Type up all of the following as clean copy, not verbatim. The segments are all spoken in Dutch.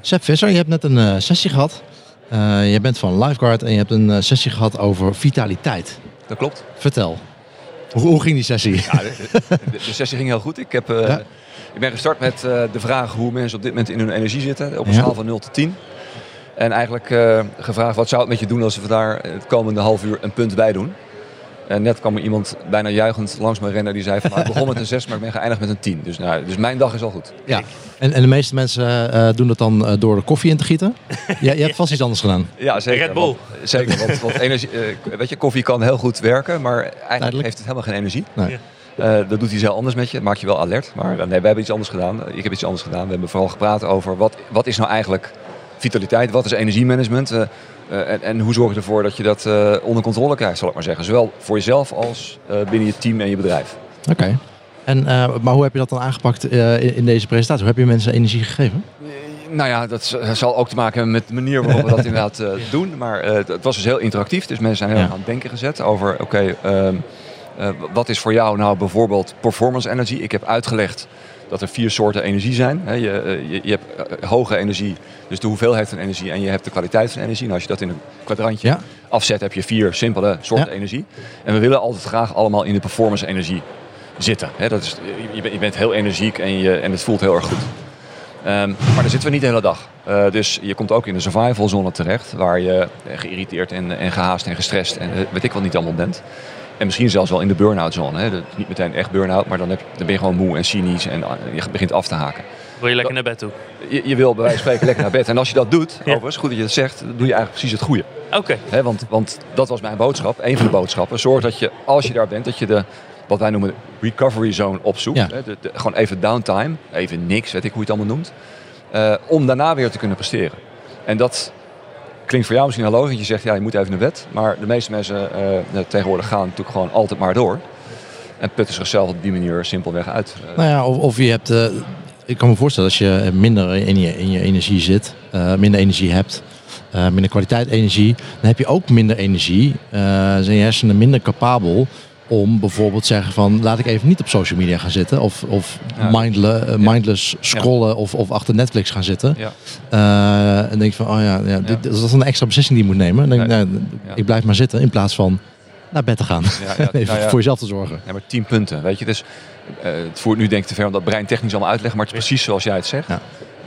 Seb Visser, je hebt net een sessie gehad. Je bent van Lifeguard en je hebt een sessie gehad over vitaliteit. Dat klopt. Vertel. Hoe ging die sessie? Ja, de sessie ging heel goed. Ik ben gestart met de vraag hoe mensen op dit moment in hun energie zitten. Op een schaal van 0 tot 10. En eigenlijk gevraagd wat zou het met je doen als we daar het komende half uur een punt bij doen. En net kwam er iemand bijna juichend langs me rennen die zei van, ik begon met een 6, maar ik ben geëindigd met een 10. Dus mijn dag is al goed. Ja. En de meeste mensen doen dat dan door de koffie in te gieten? Je hebt vast iets anders gedaan. Ja, zeker. Red Bull. Want energie, weet je, koffie kan heel goed werken, maar eigenlijk heeft het helemaal geen energie. Nee. Ja. Dat doet iets heel anders met je. Dat maakt je wel alert. Maar nee, wij hebben iets anders gedaan. Ik heb iets anders gedaan. We hebben vooral gepraat over wat is nou eigenlijk vitaliteit? Wat is energiemanagement? En hoe zorg je ervoor dat je dat onder controle krijgt, zal ik maar zeggen. Zowel voor jezelf als binnen je team en je bedrijf. Oké. Maar hoe heb je dat dan aangepakt in deze presentatie? Hoe heb je mensen energie gegeven? Nou ja, dat zal ook te maken hebben met de manier waarop we dat inderdaad doen. Maar het was dus heel interactief. Dus mensen zijn heel aan het denken gezet over, wat is voor jou nou bijvoorbeeld performance energy? Ik heb uitgelegd dat er 4 soorten energie zijn. Je hebt hoge energie, dus de hoeveelheid van energie, en je hebt de kwaliteit van energie. Nou, als je dat in een kwadrantje afzet, heb je 4 simpele soorten energie. En we willen altijd graag allemaal in de performance energie zitten. Je bent heel energiek en het voelt heel erg goed. Maar daar zitten we niet de hele dag. Dus je komt ook in de survival zone terecht, waar je geïrriteerd en gehaast en gestrest en weet ik wat niet allemaal bent. En misschien zelfs wel in de burn-out zone. Niet meteen echt burn-out, maar dan ben je gewoon moe en cynisch en je begint af te haken. Wil je lekker naar bed toe? Je wil bij wijze van spreken lekker naar bed. En als je dat doet, overigens, goed dat je dat zegt, doe je eigenlijk precies het goede. Oké. Want dat was mijn boodschap, een van de boodschappen. Zorg dat je, als je daar bent, dat je de, wat wij noemen, recovery zone opzoekt. Ja. Gewoon even downtime, even niks, weet ik hoe je het allemaal noemt. Om daarna weer te kunnen presteren. En dat klinkt voor jou misschien al logisch, dat je zegt, ja, je moet even naar bed. Maar de meeste mensen tegenwoordig gaan natuurlijk gewoon altijd maar door. En putten zichzelf op die manier simpelweg uit. Of je hebt, ik kan me voorstellen, als je minder in je energie zit, minder energie hebt, minder kwaliteit energie, dan heb je ook minder energie. Zijn je hersenen minder capabel om bijvoorbeeld zeggen van, laat ik even niet op social media gaan zitten. Mindless scrollen of achter Netflix gaan zitten. Ja. En denk van, dat is een extra beslissing die je moet nemen. Ik blijf maar zitten in plaats van naar bed te gaan. Voor jezelf te zorgen. Ja, maar 10 punten, weet je. Dus, het voert nu denk ik te ver om dat breintechnisch allemaal uit te leggen. Maar het is precies zoals jij het zegt. Ja.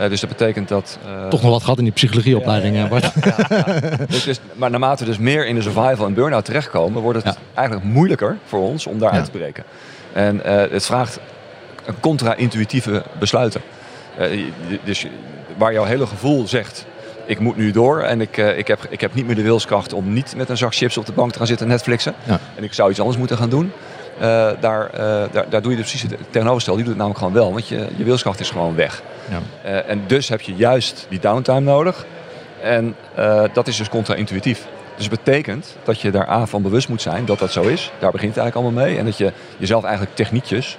Dus dat betekent dat... Toch nog wat gehad in die psychologieopleiding, Bart. Maar naarmate we dus meer in de survival en burn-out terechtkomen, wordt het eigenlijk moeilijker voor ons om daar uit te breken. En het vraagt een contra-intuïtieve besluiten. Dus waar jouw hele gevoel zegt, ik moet nu door en ik heb niet meer de wilskracht om niet met een zak chips op de bank te gaan zitten Netflixen. Ja. En ik zou iets anders moeten gaan doen. Daar doe je precies het tegenovergestelde. Die doet het namelijk gewoon wel, want je wilskracht is gewoon weg. Ja. En dus heb je juist die downtime nodig. En dat is dus contra-intuïtief. Dus het betekent dat je daar van bewust moet zijn dat dat zo is. Daar begint het eigenlijk allemaal mee. En dat je jezelf eigenlijk techniekjes,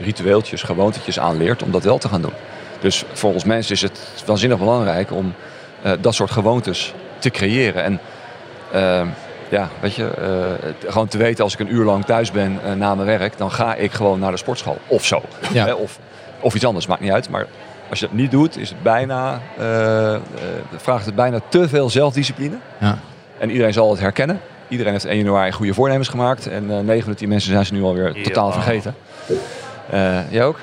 ritueeltjes, gewoontetjes aanleert om dat wel te gaan doen. Dus voor ons mensen is het waanzinnig belangrijk om dat soort gewoontes te creëren. En... gewoon te weten, als ik een uur lang thuis ben na mijn werk, dan ga ik gewoon naar de sportschool of zo. Ja. Of iets anders, maakt niet uit. Maar als je dat niet doet, is het bijna, vraagt het bijna te veel zelfdiscipline. Ja. En iedereen zal het herkennen. Iedereen heeft 1 januari goede voornemens gemaakt. En 9 van de 10 mensen zijn ze nu alweer totaal vergeten. Jij ook?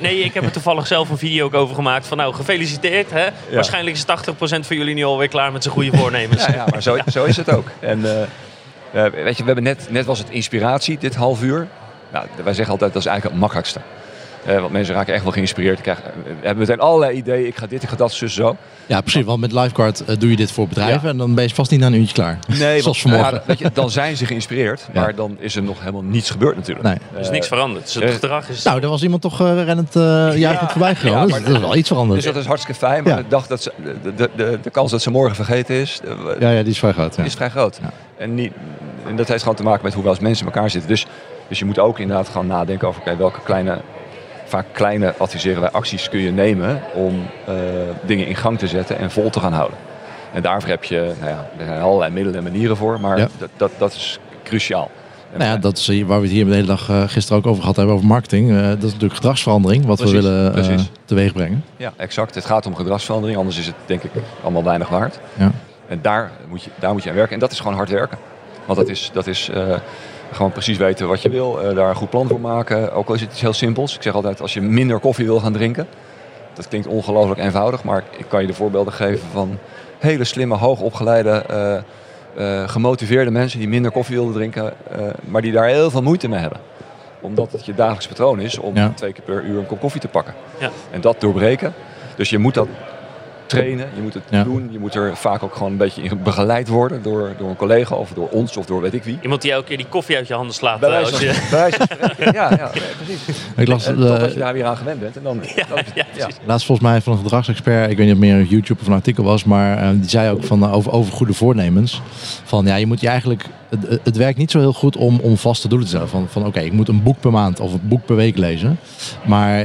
Nee, ik heb er toevallig zelf een video ook over gemaakt. Van nou, gefeliciteerd. Hè? Ja. Waarschijnlijk is 80% van jullie nu alweer klaar met zijn goede voornemens. Ja, maar zo is het ook. En, weet je, we hebben net was het inspiratie, dit half uur. Nou, wij zeggen altijd, dat is eigenlijk het makkelijkste. Want mensen raken echt wel geïnspireerd. We hebben meteen allerlei ideeën. Ik ga dat, zus, zo. Ja, precies. Want met Lifeguard doe je dit voor bedrijven. Ja. En dan ben je vast niet na een uurtje klaar. Nee, zoals vanmorgen. Ja, weet je, dan zijn ze geïnspireerd. Ja. Maar dan is er nog helemaal niets gebeurd natuurlijk. Nee. Er is niks veranderd. Dus het gedrag is... Nou, er was iemand toch rennend voorbij gegaan. Ja, maar dat is wel iets veranderd. Dus dat is hartstikke fijn. Maar ik dacht dat de kans dat ze morgen vergeten is... die is vrij groot. Ja. Is vrij groot. Ja. En dat heeft gewoon te maken met hoe wel eens mensen in elkaar zitten. Dus je moet ook inderdaad gaan nadenken over welke kleine... Vaak kleine, adviseren wij, acties kun je nemen om dingen in gang te zetten en vol te gaan houden. En daarvoor heb je, er zijn allerlei middelen en manieren voor, maar dat is cruciaal. Nou ja, dat is waar we het hier de hele dag gisteren ook over gehad hebben, over marketing. Dat is natuurlijk gedragsverandering, wat precies, we willen teweeg brengen. Ja, exact. Het gaat om gedragsverandering, anders is het denk ik allemaal weinig waard. Ja. En daar moet je aan werken. En dat is gewoon hard werken. Want dat is gewoon precies weten wat je wil, daar een goed plan voor maken. Ook al is het iets heel simpels. Ik zeg altijd, als je minder koffie wil gaan drinken, dat klinkt ongelooflijk eenvoudig, maar ik kan je de voorbeelden geven van hele slimme, hoogopgeleide, gemotiveerde mensen die minder koffie wilden drinken, maar die daar heel veel moeite mee hebben. Omdat het je dagelijks patroon is om 2 keer per uur een kop koffie te pakken. Ja. En dat doorbreken. Dus je moet dat trainen, je moet het doen. Je moet er vaak ook gewoon een beetje in begeleid worden door een collega of door ons of door weet ik wie. Iemand die elke keer die koffie uit je handen slaat. Bij wijze van ja, precies. Ik las totdat je daar weer aan gewend bent. En dan, laatst volgens mij van een gedragsexpert, ik weet niet of meer op YouTube of een artikel was, maar die zei ook van over goede voornemens. Van ja, je moet je eigenlijk, het werkt niet zo heel goed om vaste doelen te stellen. Van oké, ik moet een boek per maand of een boek per week lezen. Maar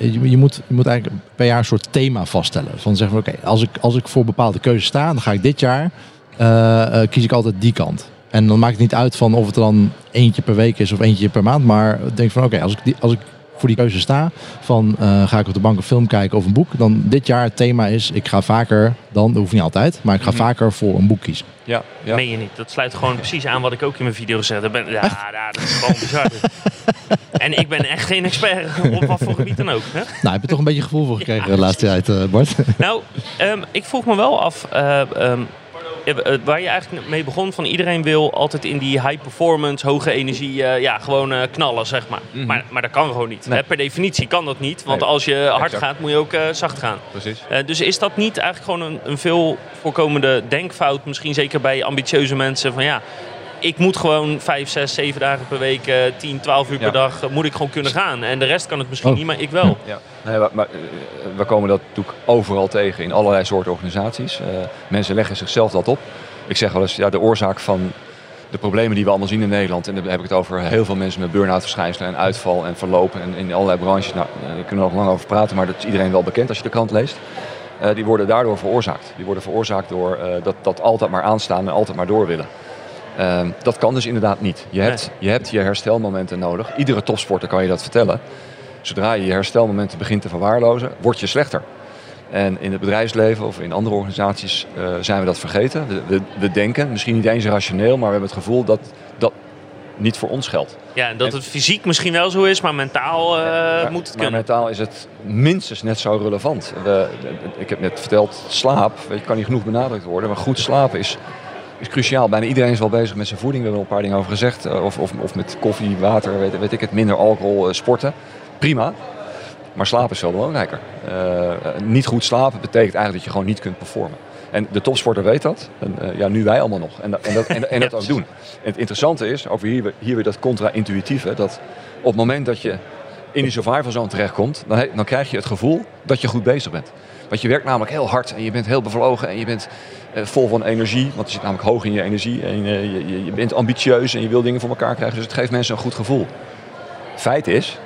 je moet eigenlijk per jaar een soort thema vaststellen. Van zeg maar, oké, als ik voor bepaalde keuzes sta, dan ga ik dit jaar, kies ik altijd die kant. En dan maakt het niet uit van of het dan eentje per week is of eentje per maand. Maar denk van oké, als ik voor die keuze sta, van ga ik op de bank een film kijken of een boek, dan dit jaar het thema is, ik ga vaker dan, dat hoeft niet altijd, maar ik ga vaker voor een boek kiezen. Ja, ja. Meen je niet. Dat sluit gewoon precies aan wat ik ook in mijn video zeg. Dat is gewoon bizar. En ik ben echt geen expert op wat voor gebied dan ook. Hè? Nou, heb je toch een beetje gevoel voor gekregen de laatste tijd, Bart? Nou, ik vroeg me wel af, waar je eigenlijk mee begon, van iedereen wil altijd in die high performance, hoge energie, gewoon knallen, zeg maar. Mm-hmm. Maar dat kan gewoon niet. Nee. Per definitie kan dat niet, want als je hard gaat, moet je ook zacht gaan. Precies. Dus is dat niet eigenlijk gewoon een veel voorkomende denkfout, misschien zeker bij ambitieuze mensen, van ja, ik moet gewoon 5, 6, 7 dagen per week, 10, 12 uur per dag, moet ik gewoon kunnen gaan. En de rest kan het misschien niet, maar ik wel. Ja. Nee, maar we komen dat natuurlijk overal tegen in allerlei soorten organisaties. Mensen leggen zichzelf dat op. Ik zeg wel eens, de oorzaak van de problemen die we allemaal zien in Nederland, en dan heb ik het over heel veel mensen met burn-out verschijnselen en uitval en verloop en in allerlei branches. Nou, daar kunnen we nog lang over praten, maar dat is iedereen wel bekend als je de krant leest. Die worden daardoor veroorzaakt. Die worden veroorzaakt door dat altijd maar aanstaan en altijd maar door willen. Dat kan dus inderdaad niet. Je hebt je herstelmomenten nodig. Iedere topsporter kan je dat vertellen. Zodra je je herstelmomenten begint te verwaarlozen, word je slechter. En in het bedrijfsleven of in andere organisaties zijn we dat vergeten. We denken, misschien niet eens rationeel, maar we hebben het gevoel dat niet voor ons geldt. Ja, en dat het fysiek misschien wel zo is, maar mentaal moet het kunnen. Maar mentaal is het minstens net zo relevant. Ik heb net verteld, slaap kan niet genoeg benadrukt worden, maar goed slapen is cruciaal. Bijna iedereen is wel bezig met zijn voeding. We hebben er een paar dingen over gezegd. Of met koffie, water, weet ik het. Minder alcohol, sporten. Prima. Maar slapen is veel belangrijker. Niet goed slapen betekent eigenlijk dat je gewoon niet kunt performen. En de topsporter weet dat. En, nu wij allemaal nog. En dat ook doen. En het interessante is, ook hier weer dat contra-intuïtieve, dat op het moment dat je in die survival zone terechtkomt, dan krijg je het gevoel dat je goed bezig bent. Want je werkt namelijk heel hard en je bent heel bevlogen en je bent vol van energie. Want je zit namelijk hoog in je energie en je bent ambitieus en je wil dingen voor elkaar krijgen. Dus het geeft mensen een goed gevoel. Feit is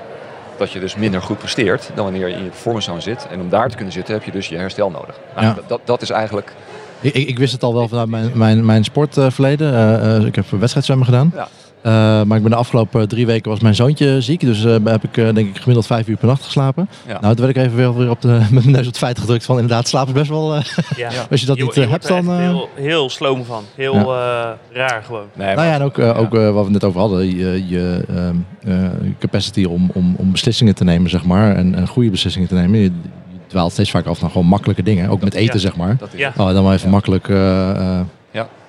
dat je dus minder goed presteert dan wanneer je in je performance zone zit. En om daar te kunnen zitten heb je dus je herstel nodig. Nou, dat is eigenlijk... Ik wist het al wel vanuit mijn sportverleden. Ik heb wedstrijdzwemmen gedaan. Ja. Maar ik ben de afgelopen 3 weken was mijn zoontje ziek. Dus heb ik denk ik gemiddeld 5 uur per nacht geslapen. Ja. Nou, toen werd ik even weer met mijn neus op het feit gedrukt van inderdaad, slaap is best wel... Als je dat niet hebt dan... heel, heel sloom van. Heel raar gewoon. Nee, nou ja, en ook wat we net over hadden. Je capacity om beslissingen te nemen, zeg maar. En goede beslissingen te nemen. Je dwaalt steeds vaak af naar gewoon makkelijke dingen. Ook met eten, zeg maar. Dan maar even makkelijk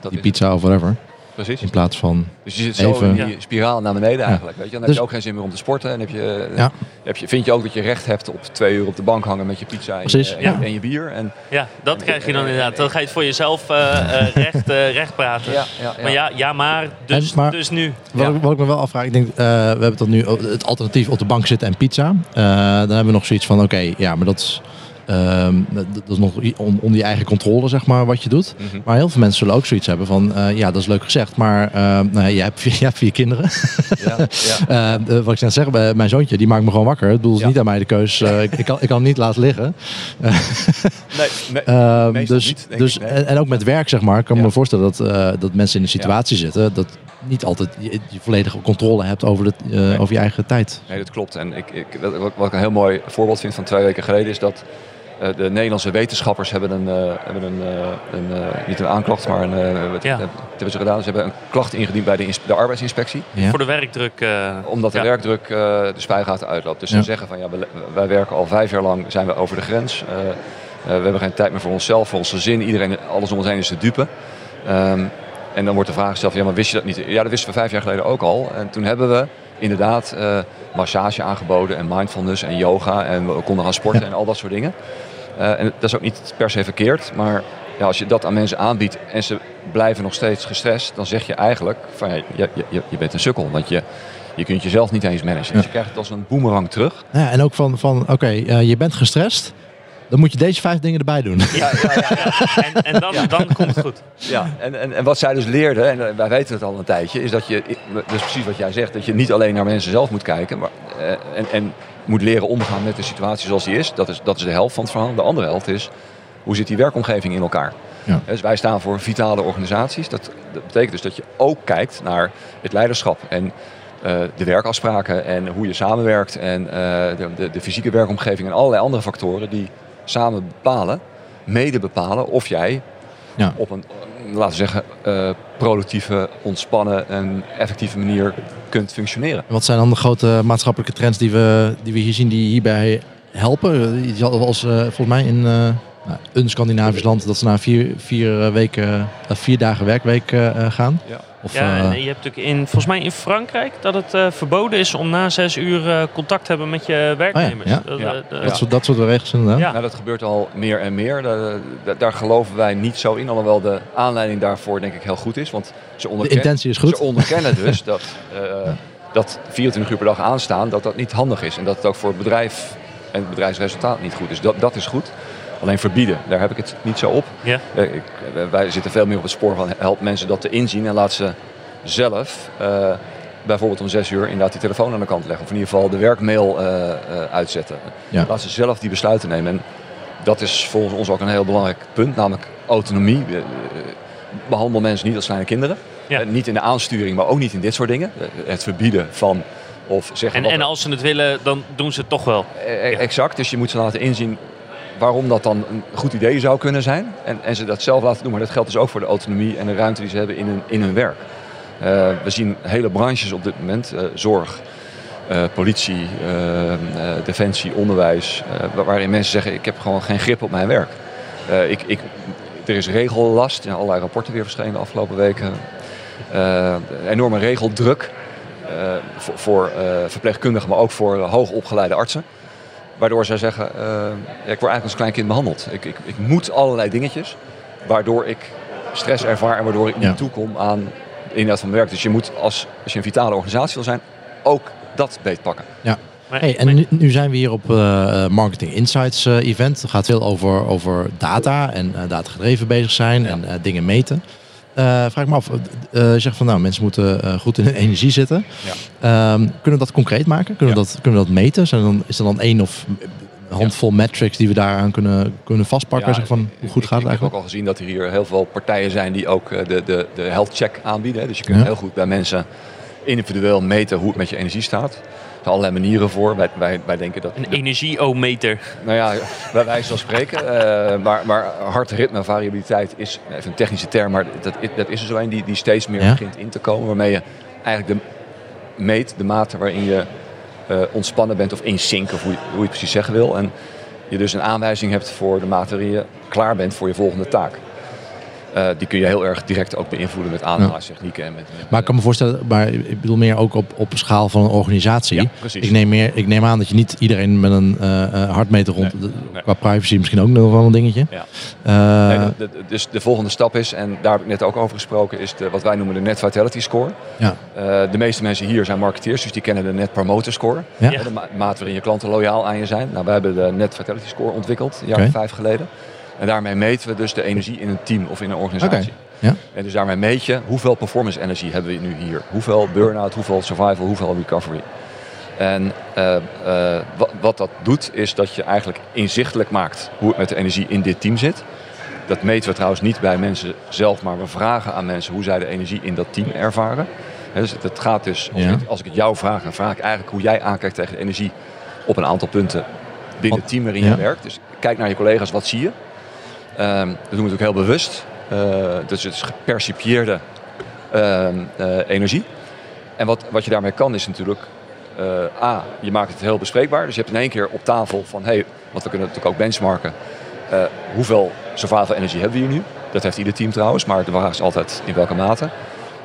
die pizza of whatever. Precies. In plaats van... Dus je zit zo even in die spiraal naar beneden eigenlijk. Weet je? Dan heb je ook geen zin meer om te sporten. En vind je ook dat je recht hebt op 2 uur op de bank hangen met je pizza en je bier. En, dat krijg je dan inderdaad. Dan ga je het voor jezelf recht praten. Ja. Maar dus nu. Wat ik me wel afvraag. Ik denk, we hebben tot nu het alternatief op de bank zitten en pizza. Dan hebben we nog zoiets van, maar dat is... dat is nog onder je eigen controle, zeg maar, wat je doet. Mm-hmm. Maar heel veel mensen zullen ook zoiets hebben van... dat is leuk gezegd, maar jij hebt 4 kinderen. Wat ik net zeg, mijn zoontje, die maakt me gewoon wakker. Het bedoel is niet aan mij de keus. Ik kan hem niet laten liggen. Dus, niet, en ook met werk, zeg maar. Ik kan me voorstellen dat mensen in een situatie zitten... dat niet altijd je volledige controle hebt over, nee, over je eigen tijd. Nee, dat klopt. En wat ik een heel mooi voorbeeld vind van 2 weken geleden is dat de Nederlandse wetenschappers hebben niet een aanklacht, maar ze hebben een klacht ingediend bij de arbeidsinspectie. Ja. Voor de werkdruk. Omdat de werkdruk de spuigaten uitloopt. Dus ze zeggen van wij werken al 5 jaar lang, zijn we over de grens. We hebben geen tijd meer voor onszelf, voor onze zin. Iedereen, alles om ons heen is de dupe. En dan wordt de vraag gesteld, maar wist je dat niet? Ja, dat wisten we 5 jaar geleden ook al. En toen hebben we inderdaad massage aangeboden en mindfulness en yoga. En we konden gaan sporten en al dat soort dingen. En dat is ook niet per se verkeerd. Maar ja, als je dat aan mensen aanbiedt en ze blijven nog steeds gestrest, dan zeg je eigenlijk van je bent een sukkel. Want je kunt jezelf niet eens managen. Dus je krijgt het als een boemerang terug. Ja, en ook van je bent gestrest. Dan moet je deze 5 dingen erbij doen. Ja. En dan komt het goed. Ja, en wat zij dus leerden, en wij weten het al een tijdje, is dat je, dat is precies wat jij zegt, dat je niet alleen naar mensen zelf moet kijken, maar, en moet leren omgaan met de situatie zoals die is. Dat is de helft van het verhaal. De andere helft is, hoe zit die werkomgeving in elkaar? Ja. Dus wij staan voor vitale organisaties. Dat betekent dus dat je ook kijkt naar het leiderschap en de werkafspraken en hoe je samenwerkt en de fysieke werkomgeving en allerlei andere factoren die samen bepalen, mede bepalen of jij op een, laten we zeggen, productieve, ontspannen en effectieve manier kunt functioneren. Wat zijn dan de grote maatschappelijke trends die we hier zien, die hierbij helpen? Als volgens mij in een Scandinavisch land dat ze naar 4 dagen werkweek gaan. Ja. En je hebt natuurlijk volgens mij in Frankrijk dat het verboden is om na 6 uur contact te hebben met je werknemers. Dat soort regels inderdaad. Ja. Nou, dat gebeurt al meer en meer. Daar geloven wij niet zo in. Alhoewel de aanleiding daarvoor denk ik heel goed is. Want de intentie is goed. Ze onderkennen dus dat 24 uur per dag aanstaan, dat niet handig is. En dat het ook voor het bedrijf en het bedrijfsresultaat niet goed is. Dat is goed. Alleen verbieden, daar heb ik het niet zo op. Ja. Wij zitten veel meer op het spoor van help mensen dat te inzien. En laat ze zelf bijvoorbeeld om 6 uur inderdaad die telefoon aan de kant leggen. Of in ieder geval de werkmail uitzetten. Ja. Laat ze zelf die besluiten nemen. En dat is volgens ons ook een heel belangrijk punt. Namelijk autonomie. Behandel mensen niet als kleine kinderen. Ja. Niet in de aansturing, maar ook niet in dit soort dingen. Het verbieden van... Of zeggen en als ze het willen, dan doen ze het toch wel. Exact, dus je moet ze laten inzien waarom dat dan een goed idee zou kunnen zijn. En ze dat zelf laten doen. Maar dat geldt dus ook voor de autonomie en de ruimte die ze hebben in hun werk. We zien hele branches op dit moment. Zorg, politie, defensie, onderwijs. Waarin mensen zeggen, ik heb gewoon geen grip op mijn werk. Er is regellast. Er zijn allerlei rapporten weer verschenen de afgelopen weken. Enorme regeldruk. Voor verpleegkundigen, maar ook voor hoogopgeleide artsen. Waardoor zij zeggen, ik word eigenlijk als klein kind behandeld. Ik moet allerlei dingetjes, waardoor ik stress ervaar en waardoor ik niet toekom aan de inhoud van mijn werk. Dus je moet, als je een vitale organisatie wil zijn, ook dat beetpakken. Ja. Hey, en nu zijn we hier op Marketing Insights event. Het gaat veel over data en datagedreven bezig zijn en dingen meten. Vraag ik me af, je zegt van mensen moeten goed in hun energie zitten. Ja. Kunnen we dat concreet maken? Kunnen we dat meten? Is er dan 1 of een handvol metrics die we daaraan kunnen vastpakken? Ja, zeg van, hoe goed gaat het eigenlijk? Ik heb ook al gezien dat er hier heel veel partijen zijn die ook de health check aanbieden. Dus je kunt heel goed bij mensen individueel meten hoe het met je energie staat. Er zijn allerlei manieren voor. Wij denken dat... Een energieometer. Nou ja, bij wijze van spreken. Maar hartritme variabiliteit is even een technische term. Maar dat is er zo een die steeds meer begint in te komen. Waarmee je eigenlijk de mate waarin je ontspannen bent. Of in sync, of hoe je het precies zeggen wil. En je dus een aanwijzing hebt voor de mate waarin je klaar bent voor je volgende taak. Die kun je heel erg direct ook beïnvloeden met aanhalingstechnieken. En maar ik kan me voorstellen, maar ik bedoel meer ook op schaal van een organisatie. Ja, precies. Ik neem aan dat je niet iedereen met een hartmeter rond... Nee. Qua privacy misschien ook nog wel een dingetje. Ja. Dus de volgende stap is, en daar heb ik net ook over gesproken, is wat wij noemen de Net Vitality Score. Ja. De meeste mensen hier zijn marketeers, dus die kennen de Net Promoter Score. Ja. Ja. De maat waarin je klanten loyaal aan je zijn. Nou, wij hebben de Net Vitality Score ontwikkeld, een jaar of 5 geleden. En daarmee meten we dus de energie in een team of in een organisatie. Okay, ja. En dus daarmee meet je hoeveel performance energie hebben we nu hier. Hoeveel burn-out, hoeveel survival, hoeveel recovery. En wat dat doet is dat je eigenlijk inzichtelijk maakt hoe het met de energie in dit team zit. Dat meten we trouwens niet bij mensen zelf, maar we vragen aan mensen hoe zij de energie in dat team ervaren. Dus het gaat dus, als ik het jou vraag, dan vraag ik eigenlijk hoe jij aankijkt tegen de energie op een aantal punten binnen het team waarin je werkt. Dus kijk naar je collega's, wat zie je? Dat doen we natuurlijk heel bewust. Dus het is gepercipieerde energie. En wat je daarmee kan is natuurlijk... je maakt het heel bespreekbaar. Dus je hebt in één keer op tafel van... want we kunnen natuurlijk ook benchmarken. Zoveel energie hebben we hier nu? Dat heeft ieder team trouwens. Maar de vraag is altijd in welke mate.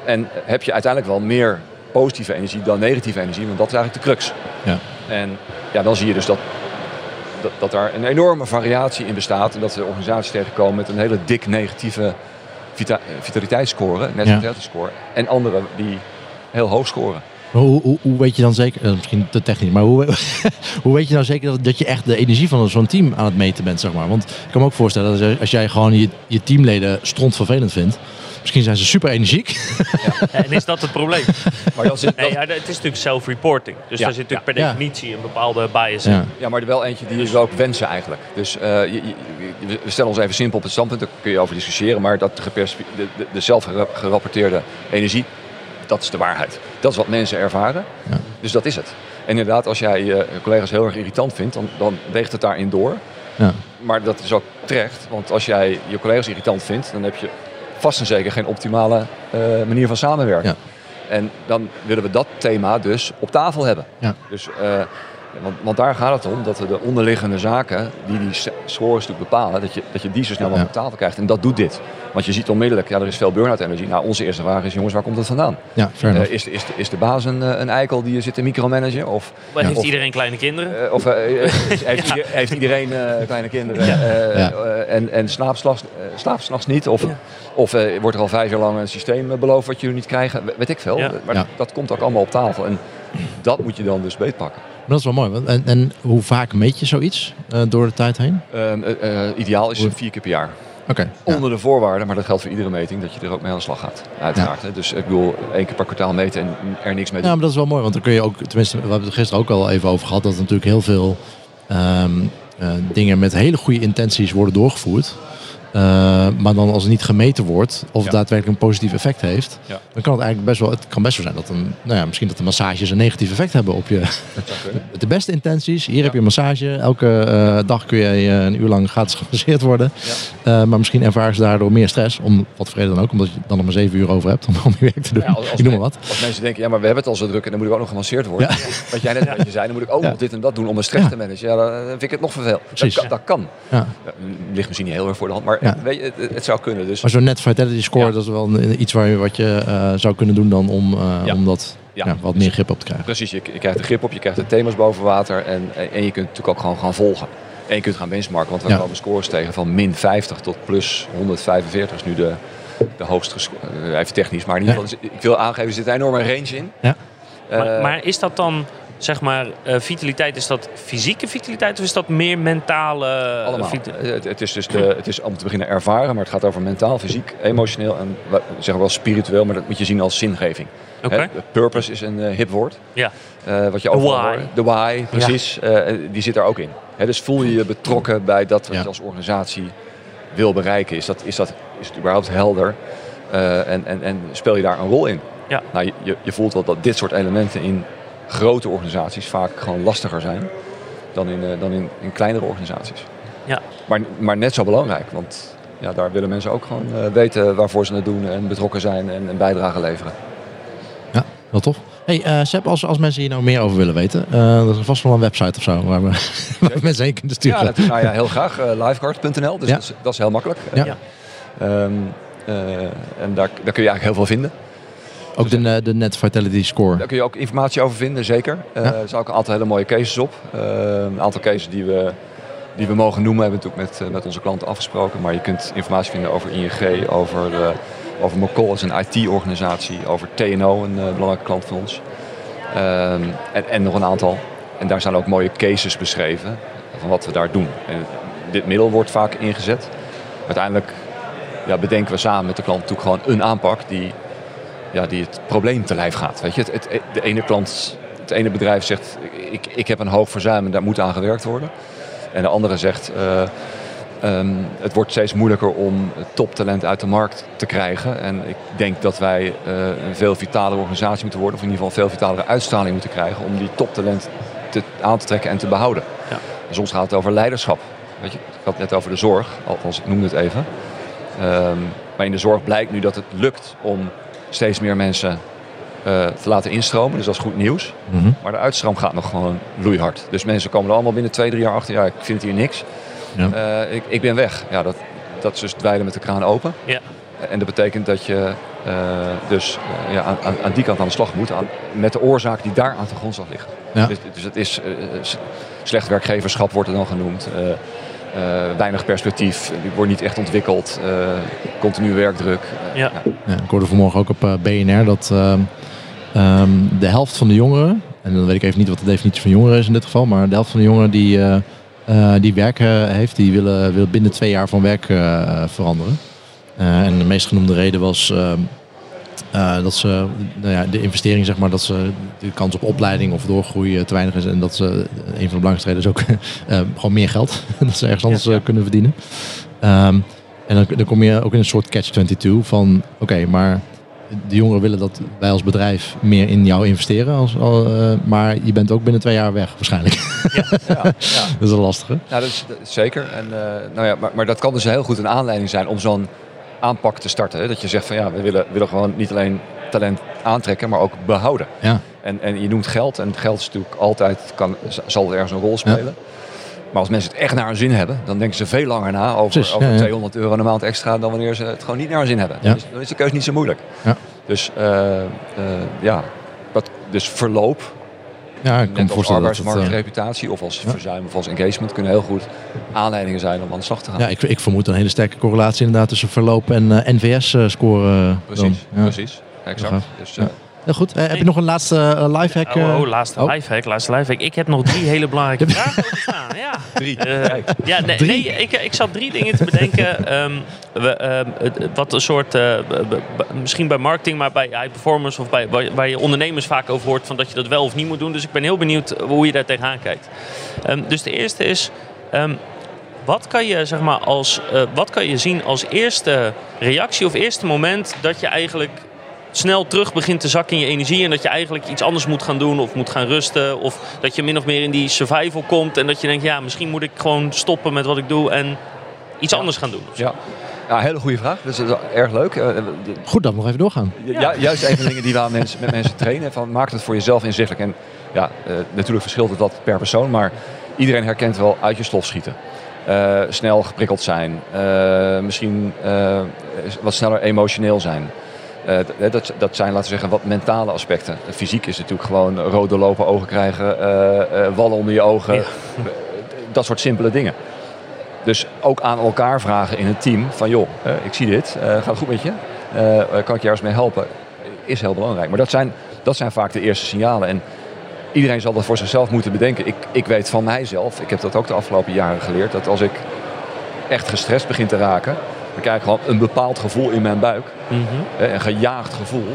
En heb je uiteindelijk wel meer positieve energie dan negatieve energie? Want dat is eigenlijk de crux. Ja. En dan zie je dus dat daar een enorme variatie in bestaat. En dat de organisaties tegenkomen met een hele dik negatieve vitaliteitsscore. Net Vitality Score. En anderen die heel hoog scoren. Hoe weet je dan zeker, misschien te technisch, maar hoe weet je nou zeker dat je echt de energie van zo'n team aan het meten bent, zeg maar? Want ik kan me ook voorstellen dat als jij gewoon je teamleden strontvervelend vindt, misschien zijn ze super energiek. Ja. En is dat het probleem? Maar het is natuurlijk self-reporting. Dus daar zit natuurlijk per definitie een bepaalde bias in. Ja, maar er wel eentje die je ook wensen eigenlijk. Dus we stellen ons even simpel op het standpunt, daar kun je over discussiëren, maar dat de zelfgerapporteerde energie, dat is de waarheid. Dat is wat mensen ervaren. Ja. Dus dat is het. En inderdaad, als jij je collega's heel erg irritant vindt, dan weegt het daarin door. Ja. Maar dat is ook terecht. Want als jij je collega's irritant vindt, dan heb je vast en zeker geen optimale manier van samenwerken. Ja. En dan willen we dat thema dus op tafel hebben. Ja. Dus, want daar gaat het om, dat we de onderliggende zaken die scores natuurlijk bepalen, dat je die zo snel mogelijk op tafel krijgt. En dat doet dit. Want je ziet onmiddellijk, er is veel burn-out energie. Nou, onze eerste vraag is, jongens, waar komt dat vandaan? Ja, is de baas een eikel die zit te micromanagen? Of heeft iedereen kleine kinderen? Heeft iedereen kleine kinderen? En slaapt s'nachts niet? Of wordt er al 5 jaar lang een systeem beloofd wat jullie niet krijgen? Weet ik veel. Ja. Maar dat komt ook allemaal op tafel. En dat moet je dan dus beetpakken. Maar dat is wel mooi. En hoe vaak meet je zoiets door de tijd heen? Ideaal is 4 keer per jaar. Okay, onder de voorwaarden, maar dat geldt voor iedere meting, dat je er ook mee aan de slag gaat. Uiteraard. Ja. Dus ik bedoel, 1 keer per kwartaal meten en er niks mee doen. Ja, maar dat is wel mooi. Want dan kun je ook, tenminste, we hebben het gisteren ook al even over gehad, dat er natuurlijk heel veel dingen met hele goede intenties worden doorgevoerd. Maar dan als het niet gemeten wordt of het daadwerkelijk een positief effect heeft, dan kan het eigenlijk best wel zijn dat misschien dat de massages een negatief effect hebben op je. De beste intenties. Hier heb je een massage. Elke dag kun je een uur lang gratis gemasseerd worden. Ja. Maar misschien ervaren ze daardoor meer stress, om wat voor reden dan ook, omdat je dan nog maar 7 uur over hebt om je werk te doen. Ja, als mensen denken, maar we hebben het al zo druk en dan moet ik ook nog gemasseerd worden. Ja. Wat jij net een beetje zei, dan moet ik ook nog dit en dat doen om mijn stress te managen. Ja, dan vind ik het nog vervelend. Dat kan. Ja. Ja, ligt misschien niet heel erg voor de hand, maar weet je, het zou kunnen. Dus. Maar zo'n Net Vitality Score, dat is wel iets wat je zou kunnen doen dan om dat wat meer grip op te krijgen. Precies, je krijgt de grip op, je krijgt de thema's boven water en je kunt natuurlijk ook gewoon gaan volgen. En je kunt gaan benchmarken, want we komen scores tegen van min 50 tot plus 145 is nu de hoogste score. Even technisch, maar in ieder geval, ik wil aangeven, er zit een enorme range in. Ja. Maar is dat dan... Zeg maar, vitaliteit, is dat fysieke vitaliteit of is dat meer mentale? Allemaal. Het is om te beginnen ervaren, maar het gaat over mentaal, fysiek, emotioneel en zeg maar wel spiritueel, maar dat moet je zien als zingeving. Okay. Purpose is een hip woord. Ja. Wat je overal de why, precies. Ja. Die zit daar ook in. Dus voel je je betrokken bij dat wat je als organisatie wil bereiken? Is het überhaupt helder? En speel je daar een rol in? Ja. Nou, je voelt wel dat dit soort elementen in grote organisaties vaak gewoon lastiger zijn dan in kleinere organisaties. Ja. Maar net zo belangrijk, want daar willen mensen ook gewoon weten waarvoor ze het doen en betrokken zijn en een bijdrage leveren. Ja, wel tof. Seb, als mensen hier nou meer over willen weten, dat is vast wel een website of zo waar mensen heen kunnen sturen. Ja, heel graag. Lifeguard.nl, dus dat is heel makkelijk. Ja. En daar kun je eigenlijk heel veel vinden. Ook de Net Vitality Score. Daar kun je ook informatie over vinden, zeker. Er zijn ook een aantal hele mooie cases op. Een aantal cases die we mogen noemen, hebben we natuurlijk met onze klanten afgesproken. Maar je kunt informatie vinden over ING, over McColl, dat is een IT-organisatie. Over TNO, een belangrijke klant van ons. En nog een aantal. En daar staan ook mooie cases beschreven van wat we daar doen. En dit middel wordt vaak ingezet. Uiteindelijk bedenken we samen met de klant natuurlijk gewoon een aanpak die het probleem te lijf gaat. Weet je? Het ene bedrijf zegt, ik heb een hoog verzuim en daar moet aan gewerkt worden. En de andere zegt, Het wordt steeds moeilijker om toptalent uit de markt te krijgen. En ik denk dat wij een veel vitalere organisatie moeten worden. Of in ieder geval een veel vitalere uitstraling moeten krijgen. Om die toptalent aan te trekken en te behouden. Ja. En soms gaat het over leiderschap. Weet je, ik had het net over de zorg. Althans, ik noemde het even. Maar in de zorg blijkt nu dat het lukt om steeds meer mensen te laten instromen. Dus dat is goed nieuws. Mm-hmm. Maar de uitstroom gaat nog gewoon loeihard. Dus mensen komen er allemaal binnen 2-3 jaar achter. Ja, ik vind het hier niks. Ja. Ik ben weg. Ja, dat is dus dweilen met de kraan open. Ja. En dat betekent dat je aan die kant aan de slag moet. Met de oorzaak die daar aan de grondslag ligt. Ja. Dus het is slecht werkgeverschap wordt er dan genoemd. Weinig perspectief. Die wordt niet echt ontwikkeld. Continu werkdruk. Ja, ik hoorde vanmorgen ook op BNR dat de helft van de jongeren... en dan weet ik even niet wat de definitie van jongeren is in dit geval... maar de helft van de jongeren die werk heeft, die willen binnen 2 jaar van werk veranderen. En de meest genoemde reden was dat ze de investering, zeg maar, dat ze de kans op opleiding of doorgroei te weinig is. En dat ze, een van de belangrijkste redenen is ook gewoon meer geld. Dat ze ergens anders kunnen verdienen. En dan kom je ook in een soort catch-22 van, oké, maar de jongeren willen dat wij als bedrijf meer in jou investeren. Maar je bent ook binnen 2 jaar weg waarschijnlijk. Ja. Dat is een lastige. Nou, dat is zeker. En, maar dat kan dus heel goed een aanleiding zijn om zo'n aanpak te starten. Hè? Dat je zegt van ja, we willen gewoon niet alleen talent aantrekken, maar ook behouden. Ja. En je noemt geld. En geld is natuurlijk altijd, zal ergens een rol spelen. Ja. Maar als mensen het echt naar hun zin hebben, dan denken ze veel langer na over €200 een maand extra dan wanneer ze het gewoon niet naar hun zin hebben. Ja. Dan is de keuze niet zo moeilijk. Ja. Dus dus verloop, ja, ik net als arbeidsmarktreputatie of als verzuim of als engagement kunnen heel goed aanleidingen zijn om aan de slag te gaan. Ja, ik vermoed een hele sterke correlatie inderdaad tussen verloop en NVS-score. Precies, exact. Dus, ja, goed. Heb je nog een laatste lifehack? Laatste lifehack. Ik heb nog 3 hele belangrijke vragen staan. Ja. 3? Ik zat 3 dingen te bedenken. Wat een soort, misschien bij marketing, maar bij high performance of waar je ondernemers vaak over hoort van dat je dat wel of niet moet doen. Dus ik ben heel benieuwd hoe je daar tegenaan kijkt. Dus de eerste is, wat kan je zien als eerste reactie of eerste moment dat je eigenlijk snel terug begint te zakken in je energie en dat je eigenlijk iets anders moet gaan doen of moet gaan rusten of dat je min of meer in die survival komt en dat je denkt, ja, misschien moet ik gewoon stoppen met wat ik doe en iets anders gaan doen. Ja. Ja, hele goede vraag. Dus dat is erg leuk. Goed dat we nog even doorgaan. Ja. Juist even dingen die we aan met mensen trainen. Van, maak het voor jezelf inzichtelijk. En ja, natuurlijk verschilt het dat per persoon, maar iedereen herkent wel uit je stof schieten. Snel geprikkeld zijn. Misschien wat sneller emotioneel zijn. Dat zijn, laten we zeggen, wat mentale aspecten. Fysiek is natuurlijk gewoon rode lopen, ogen krijgen, wallen onder je ogen. Ja. Dat soort simpele dingen. Dus ook aan elkaar vragen in een team van joh, ik zie dit, gaat het goed met je? Kan ik je ergens mee helpen? Is heel belangrijk. Maar dat zijn vaak de eerste signalen. En iedereen zal dat voor zichzelf moeten bedenken. Ik weet van mijzelf, ik heb dat ook de afgelopen jaren geleerd, dat als ik echt gestrest begin te raken, dan krijg ik gewoon een bepaald gevoel in mijn buik. Mm-hmm. Een gejaagd gevoel.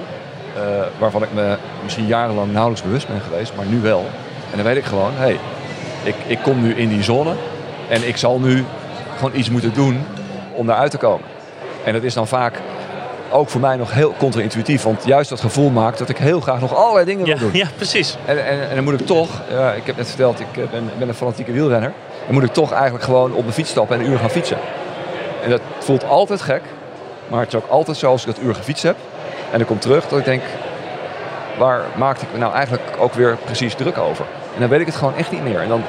Waarvan ik me misschien jarenlang nauwelijks bewust ben geweest. Maar nu wel. En dan weet ik gewoon, hey, ik kom nu in die zone. En ik zal nu gewoon iets moeten doen om daaruit te komen. En dat is dan vaak ook voor mij nog heel contra-intuïtief. Want juist dat gevoel maakt dat ik heel graag nog allerlei dingen wil doen. Ja, precies. En dan moet ik toch, ik heb net verteld, ik ben een fanatieke wielrenner. Dan moet ik toch eigenlijk gewoon op mijn fiets stappen en een uur gaan fietsen. En dat voelt altijd gek. Maar het is ook altijd zo als ik dat uur gefietst heb. En dan kom terug dat ik denk, waar maakte ik me nou eigenlijk ook weer precies druk over? En dan weet ik het gewoon echt niet meer. En dan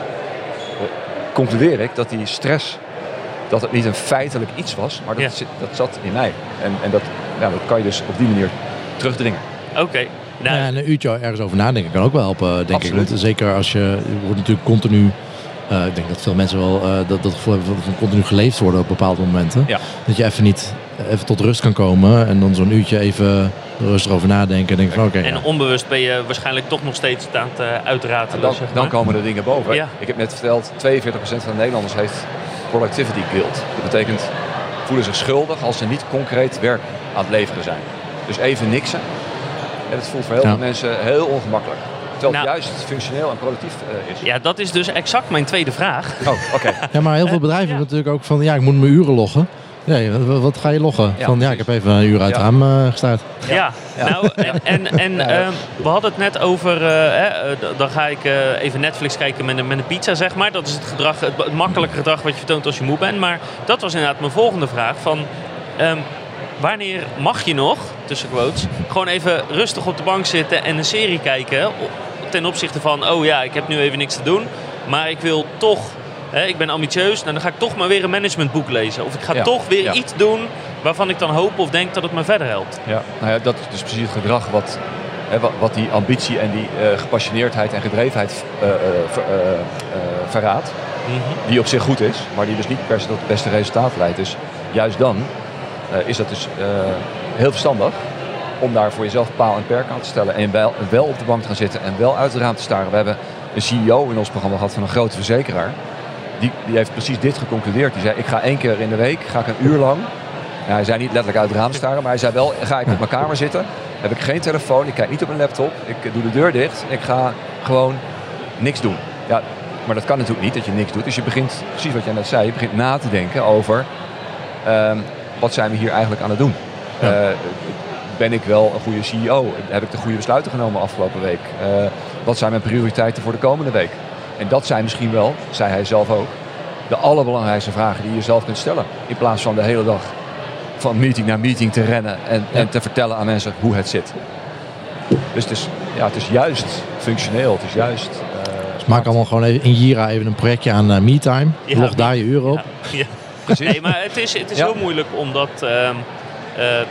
concludeer ik dat die stress, dat het niet een feitelijk iets was. Maar dat zat in mij. En dat kan je dus op die manier terugdringen. Oké. Nou, ja, en een uurtje ergens over nadenken kan ook wel helpen, denk ik. Want zeker als je wordt natuurlijk continu... ik denk dat veel mensen wel dat gevoel hebben van continu geleefd worden op bepaalde momenten. Ja. Dat je even tot rust kan komen en dan zo'n uurtje even rustig over nadenken. En denken van, okay, en onbewust ben je waarschijnlijk toch nog steeds aan het uitratelen. Dan komen er dingen boven. Ja. Ik heb net verteld, 42% van de Nederlanders heeft productivity guilt. Dat betekent, voelen zich schuldig als ze niet concreet werk aan het leveren zijn. Dus even niksen. En dat voelt voor heel veel mensen heel ongemakkelijk. Terwijl het juist functioneel en productief is. Ja, dat is dus exact mijn tweede vraag. Oh, oké. Ja, maar heel veel bedrijven hebben natuurlijk ook van... ja, ik moet mijn uren loggen. Nee, wat ga je loggen? Ja, van, ja, ik heb even een uur uit het raam gestaard. Ja, nou, en we hadden het net over... dan ga ik even Netflix kijken met een pizza, zeg maar. Dat is het gedrag, het makkelijke gedrag wat je vertoont als je moe bent. Maar dat was inderdaad mijn volgende vraag. Van, wanneer mag je nog, tussen quotes... gewoon even rustig op de bank zitten en een serie kijken... ten opzichte van, oh ja, ik heb nu even niks te doen... maar ik wil toch... ik ben ambitieus, nou dan ga ik toch maar weer een managementboek lezen. Of ik ga toch weer iets doen waarvan ik dan hoop of denk dat het me verder helpt. Ja, nou ja, dat is dus precies het gedrag wat die ambitie en die gepassioneerdheid en gedrevenheid verraadt. Mm-hmm. Die op zich goed is, maar die dus niet per se tot het beste resultaat leidt. Dus juist dan is dat dus heel verstandig om daar voor jezelf paal en perk aan te stellen. En wel op de bank te gaan zitten en wel uit het raam te staren. We hebben een CEO in ons programma gehad van een grote verzekeraar. Die heeft precies dit geconcludeerd. Die zei, ik ga 1 keer in de week, ga ik een uur lang... Nou, hij zei niet letterlijk uit het raam staren, maar hij zei wel... ga ik op mijn kamer zitten, heb ik geen telefoon, ik kijk niet op mijn laptop... ik doe de deur dicht, ik ga gewoon niks doen. Ja, maar dat kan natuurlijk niet, dat je niks doet. Dus je begint, precies wat jij net zei, je begint na te denken over... wat zijn we hier eigenlijk aan het doen? Ja. Ben ik wel een goede CEO? Heb ik de goede besluiten genomen afgelopen week? Wat zijn mijn prioriteiten voor de komende week? En dat zijn misschien wel, zei hij zelf ook, de allerbelangrijkste vragen die je zelf kunt stellen. In plaats van de hele dag van meeting naar meeting te rennen en te vertellen aan mensen hoe het zit. Dus het is juist functioneel, het is juist... dus maak allemaal gewoon even in Jira even een projectje aan MeTime. Ja, log daar je uren op. Ja. Precies. Nee, maar het is heel moeilijk om dat...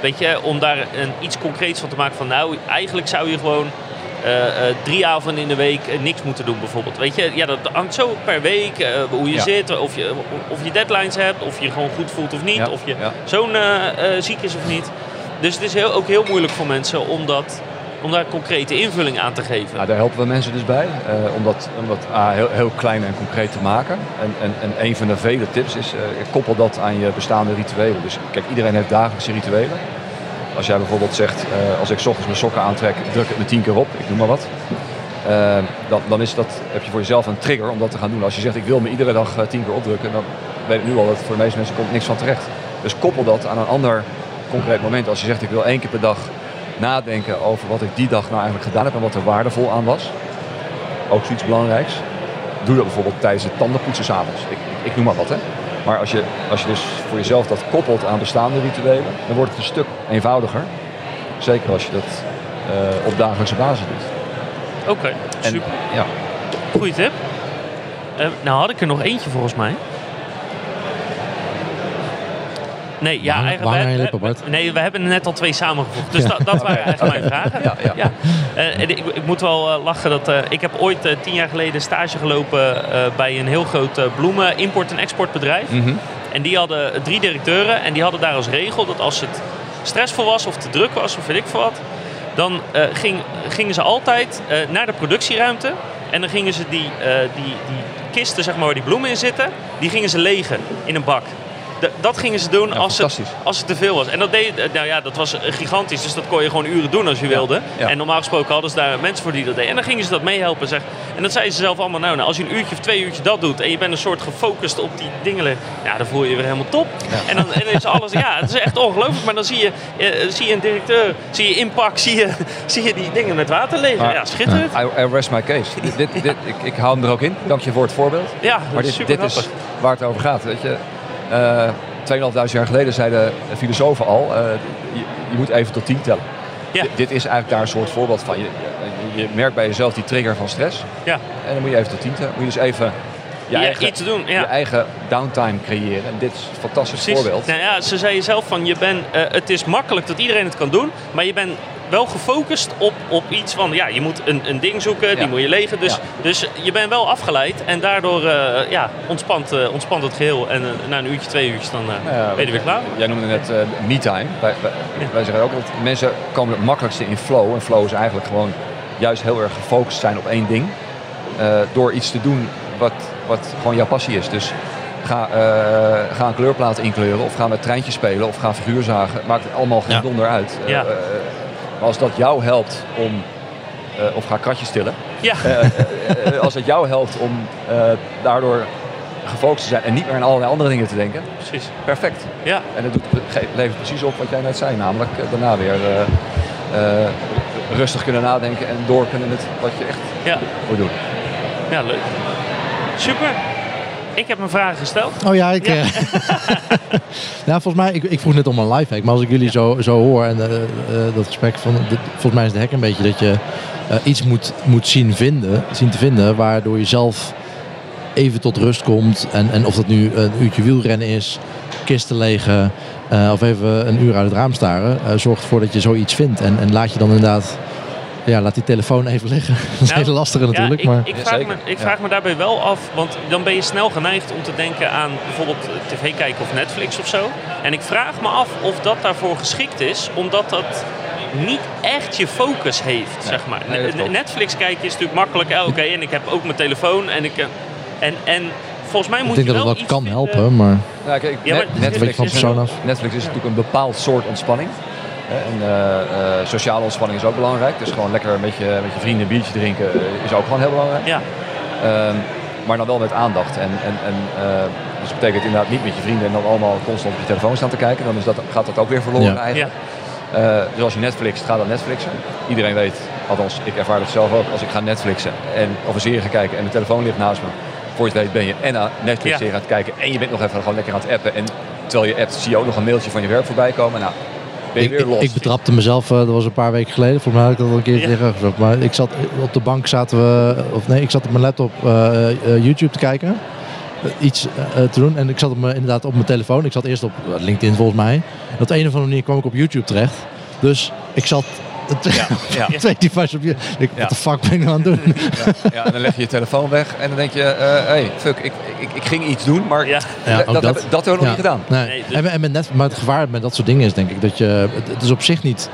weet je, om daar iets concreets van te maken van... nou, eigenlijk zou je gewoon... 3 avonden in de week niks moeten doen bijvoorbeeld. Weet je, ja, dat hangt zo per week hoe je zit, of je deadlines hebt, of je gewoon goed voelt of niet, of je zo'n ziek is of niet. Dus het is ook heel moeilijk voor mensen om daar concrete invulling aan te geven. Nou, daar helpen we mensen dus bij, om dat heel, heel klein en concreet te maken. En een van de vele tips is, koppel dat aan je bestaande rituelen. Dus kijk, iedereen heeft dagelijkse rituelen. Als jij bijvoorbeeld zegt, als ik 's ochtends mijn sokken aantrek, druk het me 10 keer op, ik doe maar wat. Dan is dat, heb je voor jezelf een trigger om dat te gaan doen. Als je zegt, ik wil me iedere dag 10 keer opdrukken, dan weet ik nu al dat voor de meeste mensen komt niks van terecht. Dus koppel dat aan een ander concreet moment. Als je zegt, ik wil 1 keer per dag nadenken over wat ik die dag nou eigenlijk gedaan heb en wat er waardevol aan was. Ook zoiets belangrijks. Doe dat bijvoorbeeld tijdens het tandenpoetsen 's avonds. Ik noem maar wat, hè. Maar als je dus voor jezelf dat koppelt aan bestaande rituelen, dan wordt het een stuk eenvoudiger. Zeker als je dat op dagelijkse basis doet. Oké, super. Ja. Goeie tip. Nou had ik er nog eentje volgens mij. Nee, ja, eigenlijk. We hebben er net al 2 samengevoegd. Dus dat waren eigenlijk mijn vragen. Ja. Ik moet wel lachen dat ik heb ooit 10 jaar geleden stage gelopen bij een heel groot bloemen import- en exportbedrijf. Mm-hmm. En die hadden 3 directeuren en die hadden daar als regel dat als het stressvol was of te druk was of weet ik veel wat, dan gingen ze altijd naar de productieruimte en dan gingen ze die kisten, zeg maar, waar die bloemen in zitten, die gingen ze legen in een bak. Dat gingen ze doen als het te veel was. En dat was gigantisch. Dus dat kon je gewoon uren doen als je wilde. Ja. En normaal gesproken hadden ze daar mensen voor die dat deden. En dan gingen ze dat meehelpen. En dat zeiden ze zelf allemaal. Nou, als je 1 uurtje of 2 uurtjes dat doet. En je bent een soort gefocust op die dingen. Ja, dan voel je je weer helemaal top. Ja. En dan is alles... Ja, het is echt ongelooflijk. Maar dan zie je een directeur. Zie je inpak. Zie je die dingen met water liggen. Maar, ja, schitterend. I rest my case. Ik hou hem er ook in. Dank je voor het voorbeeld. Ja, maar dit is waar het over gaat. Weet je... 2.500 jaar geleden zeiden filosofen al, je moet even tot 10 tellen. Ja. Dit is eigenlijk daar een soort voorbeeld van. Je merkt bij jezelf die trigger van stress. Ja. En dan moet je even tot 10 tellen. Moet je dus even je eigen downtime creëren. En dit is een fantastisch voorbeeld. Nou ja, ze zei zelf van, het is makkelijk dat iedereen het kan doen, maar je bent wel gefocust op iets van, je moet een ding zoeken, die moet je legen. Dus je bent wel afgeleid en daardoor ontspant het geheel. En na 1 uurtje, 2 uurtjes, dan ben je weer klaar. Jij noemde net me-time. Wij zeggen ook dat mensen komen het makkelijkste in flow. En flow is eigenlijk gewoon juist heel erg gefocust zijn op één ding. Door iets te doen wat gewoon jouw passie is. Dus ga een kleurplaat inkleuren of ga met treintjes spelen of ga figuur zagen. Maakt het allemaal geen donder uit. Maar als dat jou helpt om... of ga kratjes tillen. Ja. Als het jou helpt om daardoor gefocust te zijn en niet meer aan allerlei andere dingen te denken. Precies. Perfect. Ja. En dat levert precies op wat jij net zei, namelijk daarna weer rustig kunnen nadenken en door kunnen met wat je echt moet doen. Ja, leuk. Super. Ik heb mijn vragen gesteld. Oh ja, ik... Ja. Nou, volgens mij, ik vroeg net om een lifehack. Maar als ik jullie zo hoor en dat gesprek van... volgens mij is de hack een beetje dat je iets moet zien te vinden... waardoor je zelf even tot rust komt. En of dat nu een uurtje wielrennen is, kisten legen... of even een uur uit het raam staren... zorgt ervoor dat je zoiets vindt. En laat je dan inderdaad... Ja, laat die telefoon even liggen. Dat is heel lastig natuurlijk. Ja, ik vraag me daarbij wel af, want dan ben je snel geneigd om te denken aan bijvoorbeeld tv kijken of Netflix of zo. En ik vraag me af of dat daarvoor geschikt is, omdat dat niet echt je focus heeft, zeg maar. Nee, Netflix kijken is natuurlijk makkelijk. Oké, en ik heb ook mijn telefoon en ik... En volgens mij moet ik denk je wel dat wel iets kan helpen, maar... Ja, kijk, Netflix is natuurlijk een bepaald soort ontspanning. En sociale ontspanning is ook belangrijk. Dus gewoon lekker met je vrienden een biertje drinken is ook gewoon heel belangrijk. Ja. Maar dan wel met aandacht. Dus dat betekent inderdaad niet met je vrienden en dan allemaal constant op je telefoon staan te kijken. Dan gaat dat ook weer verloren eigenlijk. Ja. Dus als je Netflixt, ga dan Netflixen. Iedereen weet, althans ik ervaar dat zelf ook, als ik ga Netflixen of een serie ga kijken en de telefoon ligt naast me. Voor je het weet ben je en aan Netflix serie aan het kijken en je bent nog even gewoon lekker aan het appen. En terwijl je appt zie je ook nog een mailtje van je werk voorbij komen. Nou, ik betrapte mezelf, dat was een paar weken geleden. Volgens mij had ik dat al een keer tegengezocht. Maar ik zat op de bank, ik zat op mijn laptop YouTube te kijken. Iets te doen. En ik zat op mijn telefoon. Ik zat eerst op LinkedIn volgens mij. En op de een of andere manier kwam ik op YouTube terecht. Dus ik zat... twee devices op je. What the fuck ben ik nou aan het doen? Ja, en dan leg je je telefoon weg en dan denk je, ik ging iets doen, maar dat hebben we nog niet gedaan. Nee. Maar het gevaar met dat soort dingen is denk ik dat je, het is op zich niet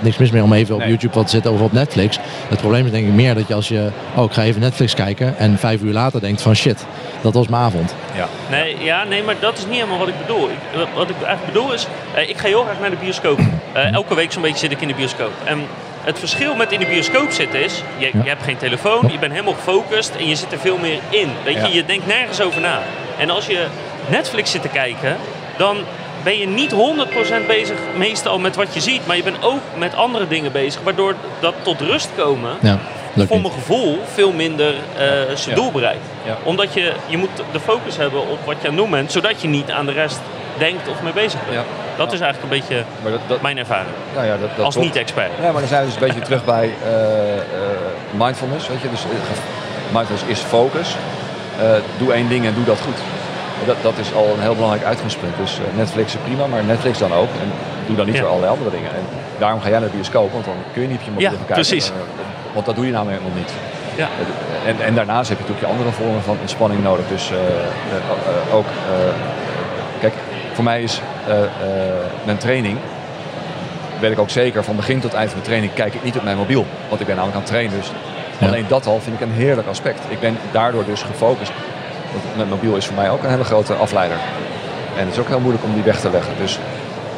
niks mis meer om even op YouTube wat te zitten of op Netflix. Het probleem is denk ik meer dat je als je, ik ga even Netflix kijken en 5 uur later denkt van shit, dat was mijn avond. Ja. Nee, maar dat is niet helemaal wat ik bedoel. Wat ik eigenlijk bedoel is, ik ga heel graag naar de bioscoop. Elke week zo'n beetje zit ik in de bioscoop. En het verschil met in de bioscoop zitten is... Je hebt geen telefoon, je bent helemaal gefocust... en je zit er veel meer in. Weet je, je denkt nergens over na. En als je Netflix zit te kijken... dan ben je niet 100% bezig... meestal met wat je ziet... maar je bent ook met andere dingen bezig... waardoor dat tot rust komen... voor mijn gevoel veel minder zijn doel bereikt. Ja. Omdat je moet de focus hebben op wat je aan het doen bent... zodat je niet aan de rest... denkt of mee bezig bent. Ja. Dat is eigenlijk een beetje mijn ervaring. Nou ja, dat als niet-expert. Ja, maar dan zijn we dus een beetje terug bij mindfulness. Weet je? Dus, mindfulness is focus. Doe één ding en doe dat goed. Dat is al een heel belangrijk uitgangspunt. Dus Netflix is prima, maar Netflix dan ook. En doe dan niet voor allerlei andere dingen. En daarom ga jij naar de bioscoop, want dan kun je niet op je mobiel kijken. Precies. Want dat doe je namelijk helemaal niet. Ja. En daarnaast heb je natuurlijk andere vormen van ontspanning nodig. Dus ook... Kijk, voor mij is mijn training, weet ik ook zeker, van begin tot eind van de training kijk ik niet op mijn mobiel. Want ik ben namelijk aan het trainen. Dus alleen dat al vind ik een heerlijk aspect. Ik ben daardoor dus gefocust. Want mijn mobiel is voor mij ook een hele grote afleider. En het is ook heel moeilijk om die weg te leggen. Dus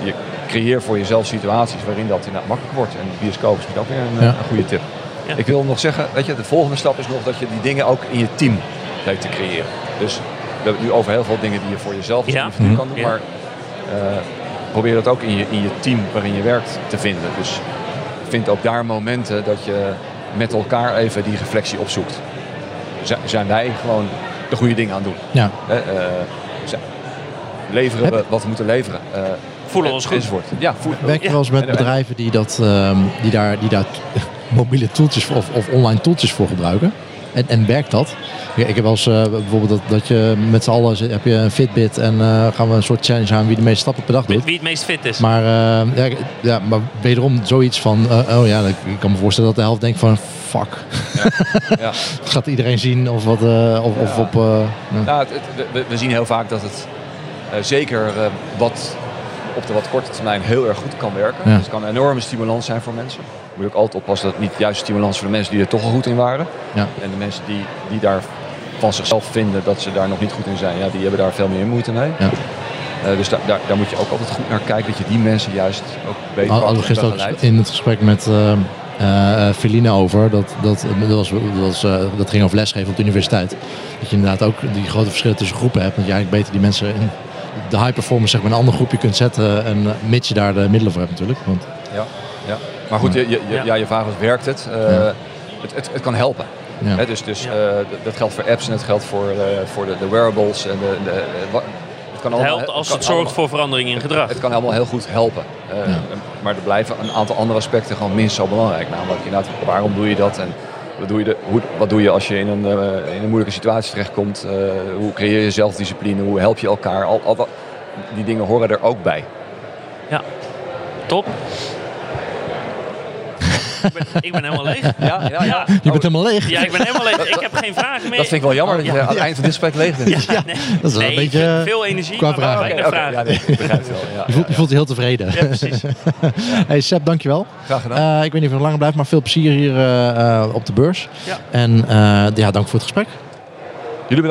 je creëert voor jezelf situaties waarin dat inderdaad makkelijk wordt. En de bioscoop is ook weer een goede tip. Ja. Ik wil nog zeggen, weet je, de volgende stap is nog dat je die dingen ook in je team weet te creëren. Dus... We hebben het nu over heel veel dingen die je voor jezelf kan doen. Maar probeer dat ook in je team waarin je werkt te vinden. Dus vind ook daar momenten dat je met elkaar even die reflectie opzoekt. Zijn wij gewoon de goede dingen aan het doen? Ja. Leveren we wat we moeten leveren? Voelen we ons goed? Ja, werk je wel eens met bedrijven die daar mobiele toeltjes of online toeltjes voor gebruiken? En werkt dat? Ja, ik heb wel eens bijvoorbeeld dat je met z'n allen heb je een Fitbit en gaan we een soort challenge aan wie de meeste stappen per dag doet. Wie het meest fit is. Maar, maar wederom zoiets van, ik kan me voorstellen dat de helft denkt van fuck. Ja. Gaat iedereen zien of wat? We zien heel vaak dat het zeker op de wat korte termijn heel erg goed kan werken. Ja. Dus het kan een enorme stimulans zijn voor mensen. Moet je ook altijd oppassen dat het niet juist stimulans voor de mensen die er toch al goed in waren. Ja. En de mensen die daar van zichzelf vinden dat ze daar nog niet goed in zijn, die hebben daar veel meer moeite mee. Ja. Dus daar moet je ook altijd goed naar kijken dat je die mensen juist ook beter. Hadden we gisteren ook in het gesprek met Feline over. Dat ging over lesgeven op de universiteit. Dat je inderdaad ook die grote verschillen tussen groepen hebt. Dat je eigenlijk beter die mensen in de high performance, zeg maar, een ander groepje kunt zetten. En mits je daar de middelen voor hebt natuurlijk. Want... Ja. Maar goed, je vraag was, werkt het? Het kan helpen. Ja. He, dus dat geldt voor apps en het geldt voor de wearables. En het helpt als het zorgt voor verandering in gedrag. Het kan allemaal heel goed helpen. Maar er blijven een aantal andere aspecten gewoon minstens zo belangrijk. Namelijk inderdaad, waarom doe je dat? En wat doe je als je in een moeilijke situatie terechtkomt? Hoe creëer je zelfdiscipline? Hoe help je elkaar? Die dingen horen er ook bij. Ja, top. Ik ben helemaal leeg. Ja. Je bent helemaal leeg? Ja, ik ben helemaal leeg. Ik heb geen vragen meer. Dat vind ik wel jammer, dat je aan het eind van dit gesprek leeg bent. Ja, dat is wel een beetje... veel energie, maar weinig vragen. Ja, ik begrijp het wel. Je voelt je heel tevreden. Ja, precies. Ja. Hey, Seb, dankjewel. Graag gedaan. Ik weet niet of je langer blijft, maar veel plezier hier op de beurs. Ja. En dank voor het gesprek. Jullie bedankt.